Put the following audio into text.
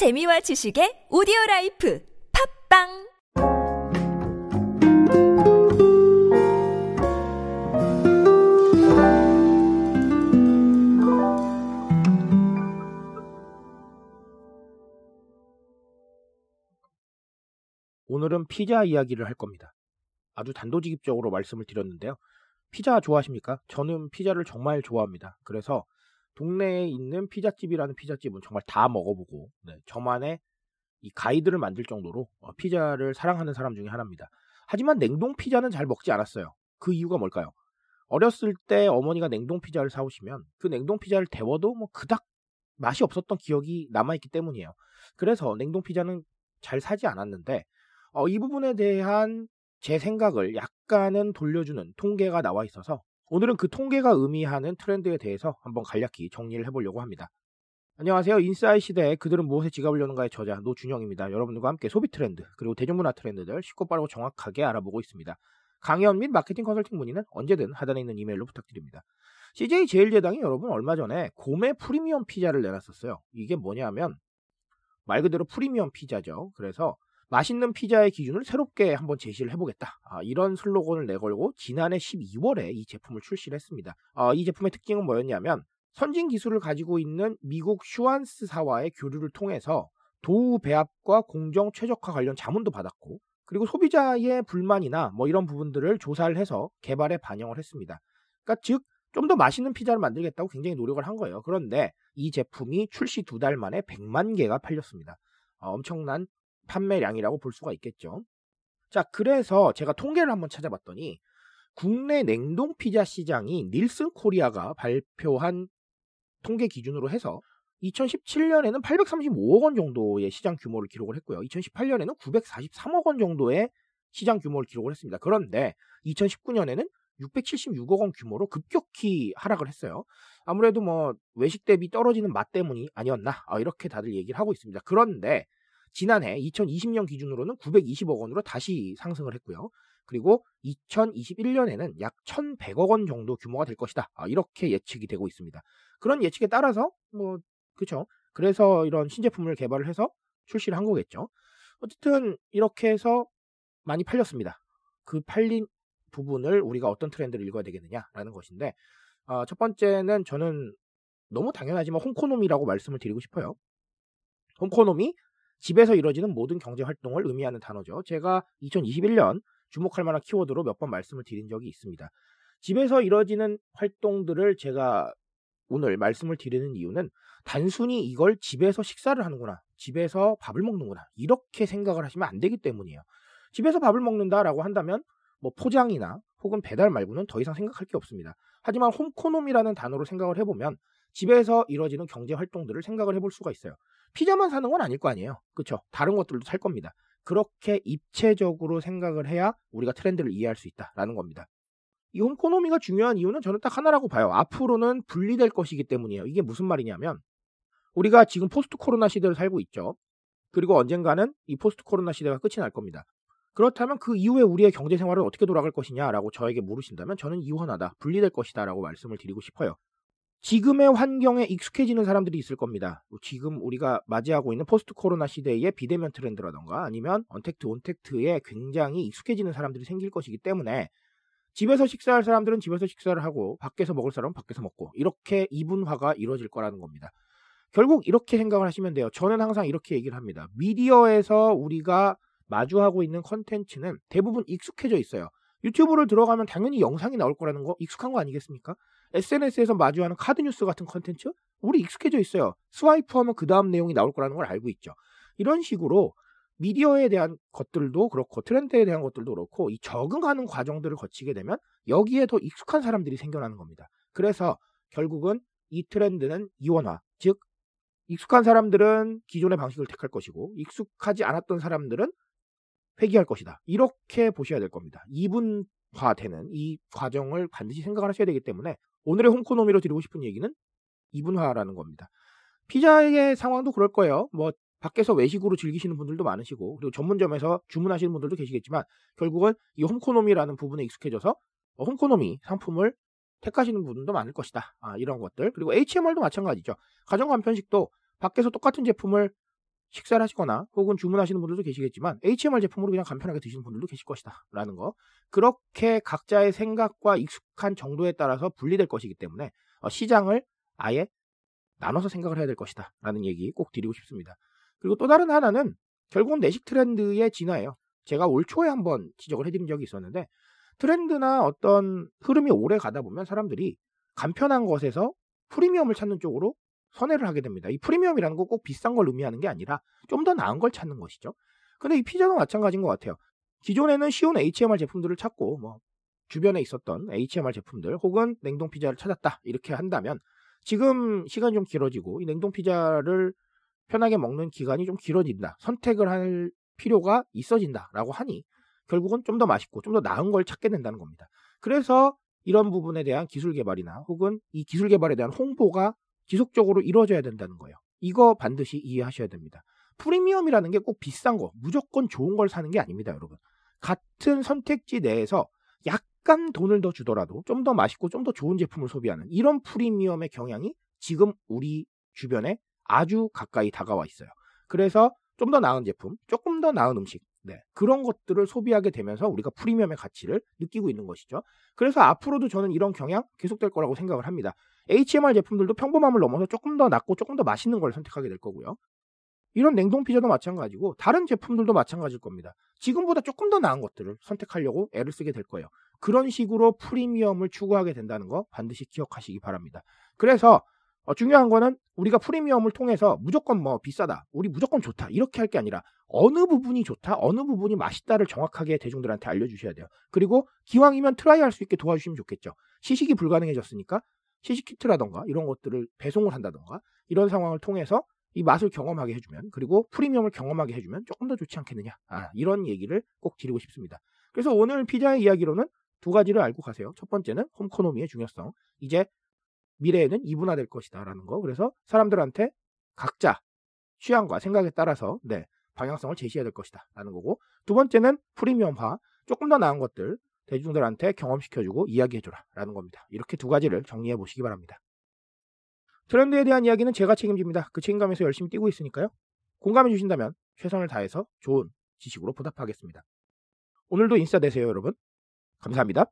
재미와 지식의 오디오라이프 팝빵! 오늘은 피자 이야기를 할 겁니다. 아주 단도직입적으로 말씀을 드렸는데요. 피자 좋아하십니까? 저는 피자를 정말 좋아합니다. 그래서 동네에 있는 피자집이라는 피자집은 정말 다 먹어보고 저만의 이 가이드를 만들 정도로 피자를 사랑하는 사람 중에 하나입니다. 하지만 냉동 피자는 잘 먹지 않았어요. 그 이유가 뭘까요? 어렸을 때 어머니가 냉동 피자를 사오시면 그 냉동 피자를 데워도 뭐 그닥 맛이 없었던 기억이 남아있기 때문이에요. 그래서 냉동 피자는 잘 사지 않았는데 이 부분에 대한 제 생각을 약간은 돌려주는 통계가 나와 있어서 오늘은 그 통계가 의미하는 트렌드에 대해서 한번 간략히 정리를 해보려고 합니다. 안녕하세요. 인사이트 시대에 그들은 무엇에 지갑을 여는가의 저자 노준영입니다. 여러분들과 함께 소비 트렌드 그리고 대중문화 트렌드들 쉽고 빠르고 정확하게 알아보고 있습니다. 강연 및 마케팅 컨설팅 문의는 언제든 하단에 있는 이메일로 부탁드립니다. CJ 제일제당이 여러분 얼마 전에 고메 프리미엄 피자를 내놨었어요. 이게 뭐냐면 말 그대로 프리미엄 피자죠. 그래서 맛있는 피자의 기준을 새롭게 한번 제시를 해보겠다. 이런 슬로건을 내걸고 지난해 12월에 이 제품을 출시를 했습니다. 이 제품의 특징은 뭐였냐면 선진 기술을 가지고 있는 미국 슈완스사와의 교류를 통해서 도우 배합과 공정 최적화 관련 자문도 받았고 그리고 소비자의 불만이나 뭐 이런 부분들을 조사를 해서 개발에 반영을 했습니다. 그러니까 즉 좀 더 맛있는 피자를 만들겠다고 굉장히 노력을 한 거예요. 그런데 이 제품이 출시 2달 만에 100만 개가 팔렸습니다. 엄청난 판매량이라고 볼 수가 있겠죠. 자, 그래서 제가 통계를 한번 찾아봤더니 국내 냉동 피자 시장이 닐슨 코리아가 발표한 통계 기준으로 해서 2017년에는 835억 원 정도의 시장 규모를 기록을 했고요. 2018년에는 943억 원 정도의 시장 규모를 기록을 했습니다. 그런데 2019년에는 676억 원 규모로 급격히 하락을 했어요. 아무래도 뭐 외식 대비 떨어지는 맛 때문이 아니었나 이렇게 다들 얘기를 하고 있습니다. 그런데 지난해 2020년 기준으로는 920억 원으로 다시 상승을 했고요. 그리고 2021년에는 약 1,100억 원 정도 규모가 될 것이다. 이렇게 예측이 되고 있습니다. 그런 예측에 따라서 그래서 이런 신제품을 개발을 해서 출시를 한 거겠죠. 어쨌든 이렇게 해서 많이 팔렸습니다. 그 팔린 부분을 우리가 어떤 트렌드를 읽어야 되겠느냐라는 것인데 첫 번째는 저는 너무 당연하지만 홈코노미라고 말씀을 드리고 싶어요. 홈코노미 집에서 이루어지는 모든 경제활동을 의미하는 단어죠. 제가 2021년 주목할 만한 키워드로 몇 번 말씀을 드린 적이 있습니다. 집에서 이루어지는 활동들을 제가 오늘 말씀을 드리는 이유는 단순히 이걸 집에서 식사를 하는구나, 집에서 밥을 먹는구나 이렇게 생각을 하시면 안 되기 때문이에요. 집에서 밥을 먹는다라고 한다면 뭐 포장이나 혹은 배달 말고는 더 이상 생각할 게 없습니다. 하지만 홈코노미라는 단어로 생각을 해보면 집에서 이루어지는 경제활동들을 생각을 해볼 수가 있어요. 피자만 사는 건 아닐 거 아니에요. 그렇죠? 다른 것들도 살 겁니다. 그렇게 입체적으로 생각을 해야 우리가 트렌드를 이해할 수 있다라는 겁니다. 이 홈코노미가 중요한 이유는 저는 딱 하나라고 봐요. 앞으로는 분리될 것이기 때문이에요. 이게 무슨 말이냐면 우리가 지금 포스트 코로나 시대를 살고 있죠. 그리고 언젠가는 이 포스트 코로나 시대가 끝이 날 겁니다. 그렇다면 그 이후에 우리의 경제생활은 어떻게 돌아갈 것이냐라고 저에게 물으신다면 저는 이원하다, 분리될 것이다 라고 말씀을 드리고 싶어요. 지금의 환경에 익숙해지는 사람들이 있을 겁니다. 지금 우리가 맞이하고 있는 포스트 코로나 시대의 비대면 트렌드라던가 아니면 언택트, 온택트에 굉장히 익숙해지는 사람들이 생길 것이기 때문에 집에서 식사할 사람들은 집에서 식사를 하고 밖에서 먹을 사람은 밖에서 먹고 이렇게 이분화가 이루어질 거라는 겁니다. 결국 이렇게 생각을 하시면 돼요. 저는 항상 이렇게 얘기를 합니다. 미디어에서 우리가 마주하고 있는 컨텐츠는 대부분 익숙해져 있어요. 유튜브를 들어가면 당연히 영상이 나올 거라는 거 익숙한 거 아니겠습니까? SNS에서 마주하는 카드뉴스 같은 컨텐츠? 우리 익숙해져 있어요. 스와이프하면 그 다음 내용이 나올 거라는 걸 알고 있죠. 이런 식으로 미디어에 대한 것들도 그렇고 트렌드에 대한 것들도 그렇고 이 적응하는 과정들을 거치게 되면 여기에 더 익숙한 사람들이 생겨나는 겁니다. 그래서 결국은 이 트렌드는 이원화, 즉 익숙한 사람들은 기존의 방식을 택할 것이고 익숙하지 않았던 사람들은 회귀할 것이다. 이렇게 보셔야 될 겁니다. 이분화되는 이 과정을 반드시 생각을 하셔야 되기 때문에 오늘의 홈코노미로 드리고 싶은 얘기는 이분화라는 겁니다. 피자의 상황도 그럴 거예요. 뭐 밖에서 외식으로 즐기시는 분들도 많으시고 그리고 전문점에서 주문하시는 분들도 계시겠지만 결국은 이 홈코노미라는 부분에 익숙해져서 홈코노미 상품을 택하시는 분도 많을 것이다. 이런 것들. 그리고 HMR도 마찬가지죠. 가정간편식도 밖에서 똑같은 제품을 식사를 하시거나 혹은 주문하시는 분들도 계시겠지만 HMR 제품으로 그냥 간편하게 드시는 분들도 계실 것이다 라는 거. 그렇게 각자의 생각과 익숙한 정도에 따라서 분리될 것이기 때문에 시장을 아예 나눠서 생각을 해야 될 것이다 라는 얘기 꼭 드리고 싶습니다. 그리고 또 다른 하나는 결국은 내식 트렌드의 진화예요. 제가 올 초에 한번 지적을 해드린 적이 있었는데, 트렌드나 어떤 흐름이 오래 가다 보면 사람들이 간편한 것에서 프리미엄을 찾는 쪽으로 선회를 하게 됩니다. 이 프리미엄이라는 거 꼭 비싼 걸 의미하는 게 아니라 좀 더 나은 걸 찾는 것이죠. 근데 이 피자도 마찬가지인 것 같아요. 기존에는 쉬운 HMR 제품들을 찾고 주변에 있었던 HMR 제품들 혹은 냉동 피자를 찾았다 이렇게 한다면, 지금 시간이 좀 길어지고 이 냉동 피자를 편하게 먹는 기간이 좀 길어진다, 선택을 할 필요가 있어진다라고 하니 결국은 좀 더 맛있고 좀 더 나은 걸 찾게 된다는 겁니다. 그래서 이런 부분에 대한 기술 개발이나 혹은 이 기술 개발에 대한 홍보가 지속적으로 이루어져야 된다는 거예요. 이거 반드시 이해하셔야 됩니다. 프리미엄이라는 게 꼭 비싼 거, 무조건 좋은 걸 사는 게 아닙니다, 여러분. 같은 선택지 내에서 약간 돈을 더 주더라도 좀 더 맛있고 좀 더 좋은 제품을 소비하는 이런 프리미엄의 경향이 지금 우리 주변에 아주 가까이 다가와 있어요. 그래서 좀 더 나은 제품, 조금 더 나은 음식, 그런 것들을 소비하게 되면서 우리가 프리미엄의 가치를 느끼고 있는 것이죠. 그래서 앞으로도 저는 이런 경향 계속될 거라고 생각을 합니다. HMR 제품들도 평범함을 넘어서 조금 더 낫고 조금 더 맛있는 걸 선택하게 될 거고요. 이런 냉동 피자도 마찬가지고 다른 제품들도 마찬가지일 겁니다. 지금보다 조금 더 나은 것들을 선택하려고 애를 쓰게 될 거예요. 그런 식으로 프리미엄을 추구하게 된다는 거 반드시 기억하시기 바랍니다. 그래서 중요한 거는 우리가 프리미엄을 통해서 무조건 비싸다, 우리 무조건 좋다 이렇게 할 게 아니라 어느 부분이 좋다, 어느 부분이 맛있다를 정확하게 대중들한테 알려주셔야 돼요. 그리고 기왕이면 트라이할 수 있게 도와주시면 좋겠죠. 시식이 불가능해졌으니까 시식 키트라던가 이런 것들을 배송을 한다던가 이런 상황을 통해서 이 맛을 경험하게 해주면, 그리고 프리미엄을 경험하게 해주면 조금 더 좋지 않겠느냐, 이런 얘기를 꼭 드리고 싶습니다. 그래서 오늘 피자의 이야기로는 두 가지를 알고 가세요. 첫 번째는 홈코노미의 중요성, 이제 미래에는 이분화될 것이다 라는 거. 그래서 사람들한테 각자 취향과 생각에 따라서 방향성을 제시해야 될 것이다 라는 거고, 두 번째는 프리미엄화, 조금 더 나은 것들 대중들한테 경험시켜주고 이야기해줘라 라는 겁니다. 이렇게 두 가지를 정리해 보시기 바랍니다. 트렌드에 대한 이야기는 제가 책임집니다. 그 책임감에서 열심히 뛰고 있으니까요. 공감해 주신다면 최선을 다해서 좋은 지식으로 보답하겠습니다. 오늘도 인싸 되세요, 여러분. 감사합니다.